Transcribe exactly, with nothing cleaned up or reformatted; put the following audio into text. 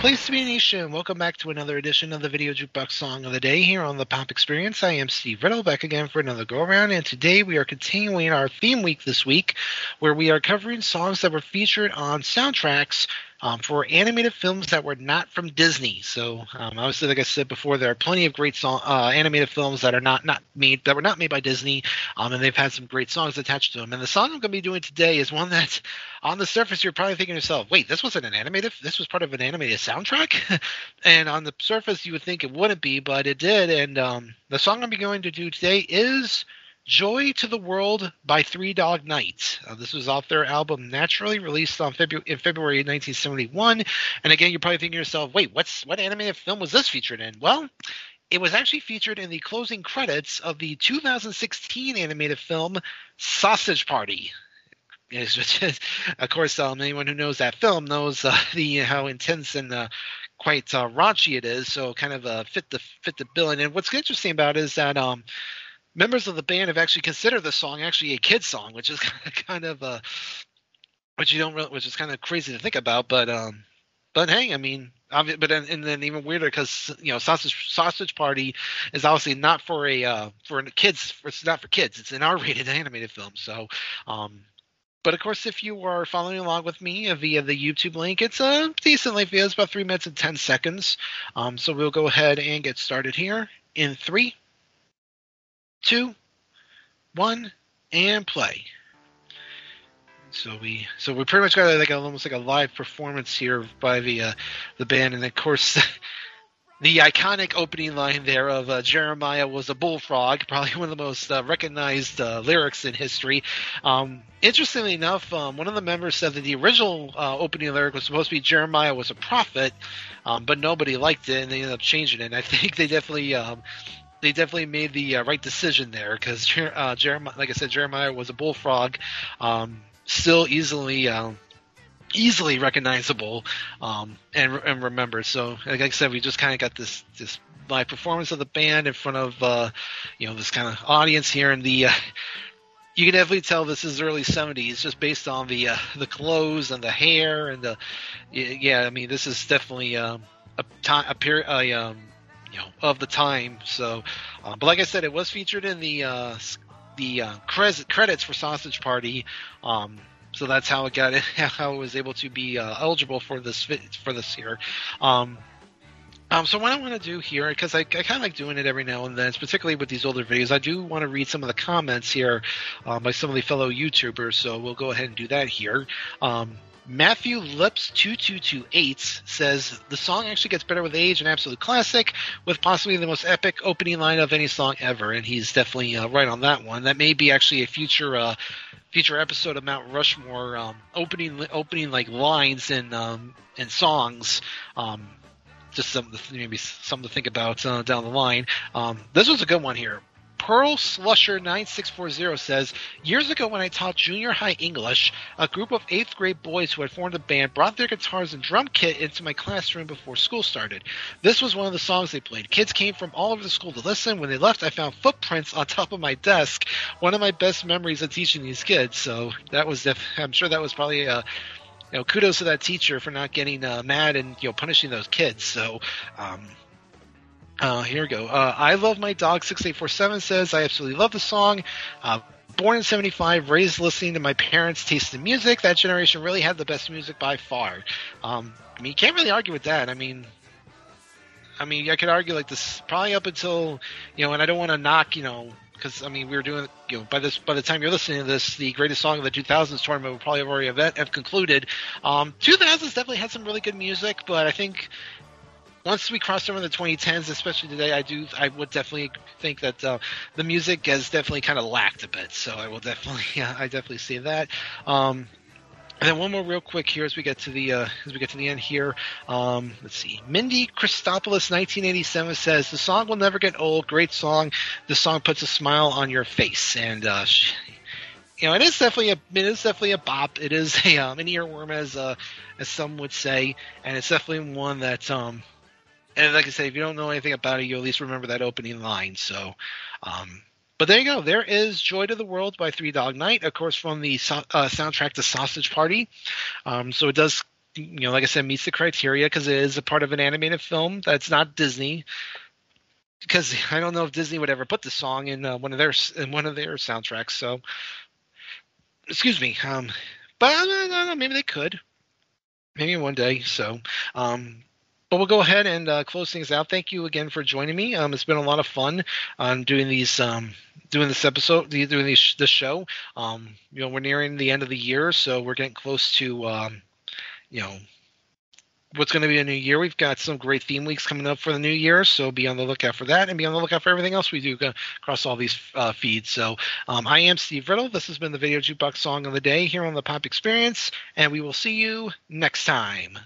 Place to Be Nation, welcome back to another edition of the Video Jukebox Song of the Day here on the Pop Experience. I am Steve Riddle, back again for another go-around, and today we are continuing our theme week this week, where we are covering songs that were featured on soundtracks Um, for animated films that were not from Disney. So um, obviously, like I said before, there are plenty of great song, uh, animated films that are not, not made that were not made by Disney, um, and they've had some great songs attached to them. And the song I'm going to be doing today is one that, on the surface, you're probably thinking to yourself, wait, this wasn't an animated, this was part of an animated soundtrack? And on the surface, you would think it wouldn't be, but it did. And um, the song I'm going to do today is Joy to the World by Three Dog Night. Uh, this was off their album Naturally, released on Febu- in February nineteen seventy-one. And again, you're probably thinking to yourself, wait, what's what animated film was this featured in? Well, it was actually featured in the closing credits of the two thousand sixteen animated film Sausage Party. Of course, um, anyone who knows that film knows uh, the how intense and uh, quite uh, raunchy it is, so kind of uh, fit the fit the bill. And what's interesting about it is that um, members of the band have actually considered this song actually a kid's song, which is kind of uh, which you don't really, which is kind of crazy to think about. But um, but hey, I mean, obvi- but and, and then even weirder because you know, sausage sausage party is obviously not for a uh, for a kids. It's not for kids. It's an R-rated animated film. So, um, but of course, if you are following along with me via the YouTube link, it's a decent length video. It's about three minutes and ten seconds. Um, so we'll go ahead and get started here in three, two, one, and play. So we, so we pretty much got like a, almost like a live performance here by the uh, the band, and of course, the iconic opening line there of uh, Jeremiah was a bullfrog, probably one of the most uh, recognized uh, lyrics in history. Um, interestingly enough, um, one of the members said that the original uh, opening lyric was supposed to be Jeremiah was a prophet, um, but nobody liked it, and they ended up changing it. And I think they definitely. Um, They definitely made the uh, right decision there because, uh, Jeremiah, like I said, Jeremiah was a bullfrog, um, still easily uh, easily recognizable um, and, and remembered. So, like I said, we just kind of got this this live performance of the band in front of uh, you know this kind of audience here, and the uh, you can definitely tell this is early seventies just based on the uh, the clothes and the hair and the yeah. I mean, this is definitely um, a time a period. A, um, You know, of the time. So, um, but like I said, it was featured in the uh, the uh, cres- credits for Sausage Party. Um, so that's how it got it, how it was able to be uh, eligible for this for this year. Um, um, so what I want to do here, because I, I kind of like doing it every now and then, particularly with these older videos, I do want to read some of the comments here uh, by some of the fellow YouTubers. So we'll go ahead and do that here. Um, Matthew Lips two two two eight says the song actually gets better with age, an absolute classic with possibly the most epic opening line of any song ever, and he's definitely uh, right on that one. That may be actually a future uh, future episode of Mount Rushmore um, opening opening like lines and um, and songs. Um, just some maybe something to think about uh, down the line. Um, this was a good one here. Pearl Slusher nine six four zero says, years ago when I taught junior high English, a group of eighth grade boys who had formed a band brought their guitars and drum kit into my classroom before school started. This was one of the songs they played. Kids came from all over the school to listen. When they left, I found footprints on top of my desk. One of my best memories of teaching these kids. So that was, def- I'm sure that was probably a, you know, kudos to that teacher for not getting uh, mad and, you know, punishing those kids. So, um, Uh, here we go. Uh, I Love My Dog six eight four seven says, I absolutely love the song. Uh, born in seventy-five, raised listening to my parents' taste in music. That generation really had the best music by far. Um, I mean, you can't really argue with that. I mean, I mean, I could argue like this probably up until, you know, and I don't want to knock, you know, because, I mean, we were doing, you know, by this, by the time you're listening to this, the greatest song of the two thousands tournament would probably have already have, have concluded. Um, two thousands definitely had some really good music, but I think once we crossed over the twenty tens, especially today, I do. I would definitely think that uh, the music has definitely kind of lacked a bit. So I will definitely, yeah, I definitely see that. Um, And then one more real quick here as we get to the uh, as we get to the end here. Um, let's see. Mindy Christopoulos, nineteen eighty-seven, says, the song will never get old. Great song. The song puts a smile on your face. And uh, she, you know, it is definitely a it is definitely a bop. It is a um, an earworm, as uh, as some would say, and it's definitely one that um, and like I said, if you don't know anything about it, you at least remember that opening line. So, um. But there you go. There is Joy to the World by Three Dog Night, of course, from the so- uh, soundtrack to Sausage Party. Um, so it does, you know, like I said, meets the criteria because it is a part of an animated film that's not Disney. Because I don't know if Disney would ever put the song in uh, one of their in one of their soundtracks. So, excuse me. Um, but I don't know, maybe they could. Maybe one day. So. Um, But we'll go ahead and uh, close things out. Thank you again for joining me. Um, it's been a lot of fun um, doing these, um, doing this episode, doing these, this show. Um, you know, we're nearing the end of the year, so we're getting close to, um, you know, what's going to be a new year. We've got some great theme weeks coming up for the new year, so be on the lookout for that, and be on the lookout for everything else we do across all these uh, feeds. So um, I am Steve Riddle. This has been the Video Jukebox Song of the Day here on the Pop Experience, and we will see you next time.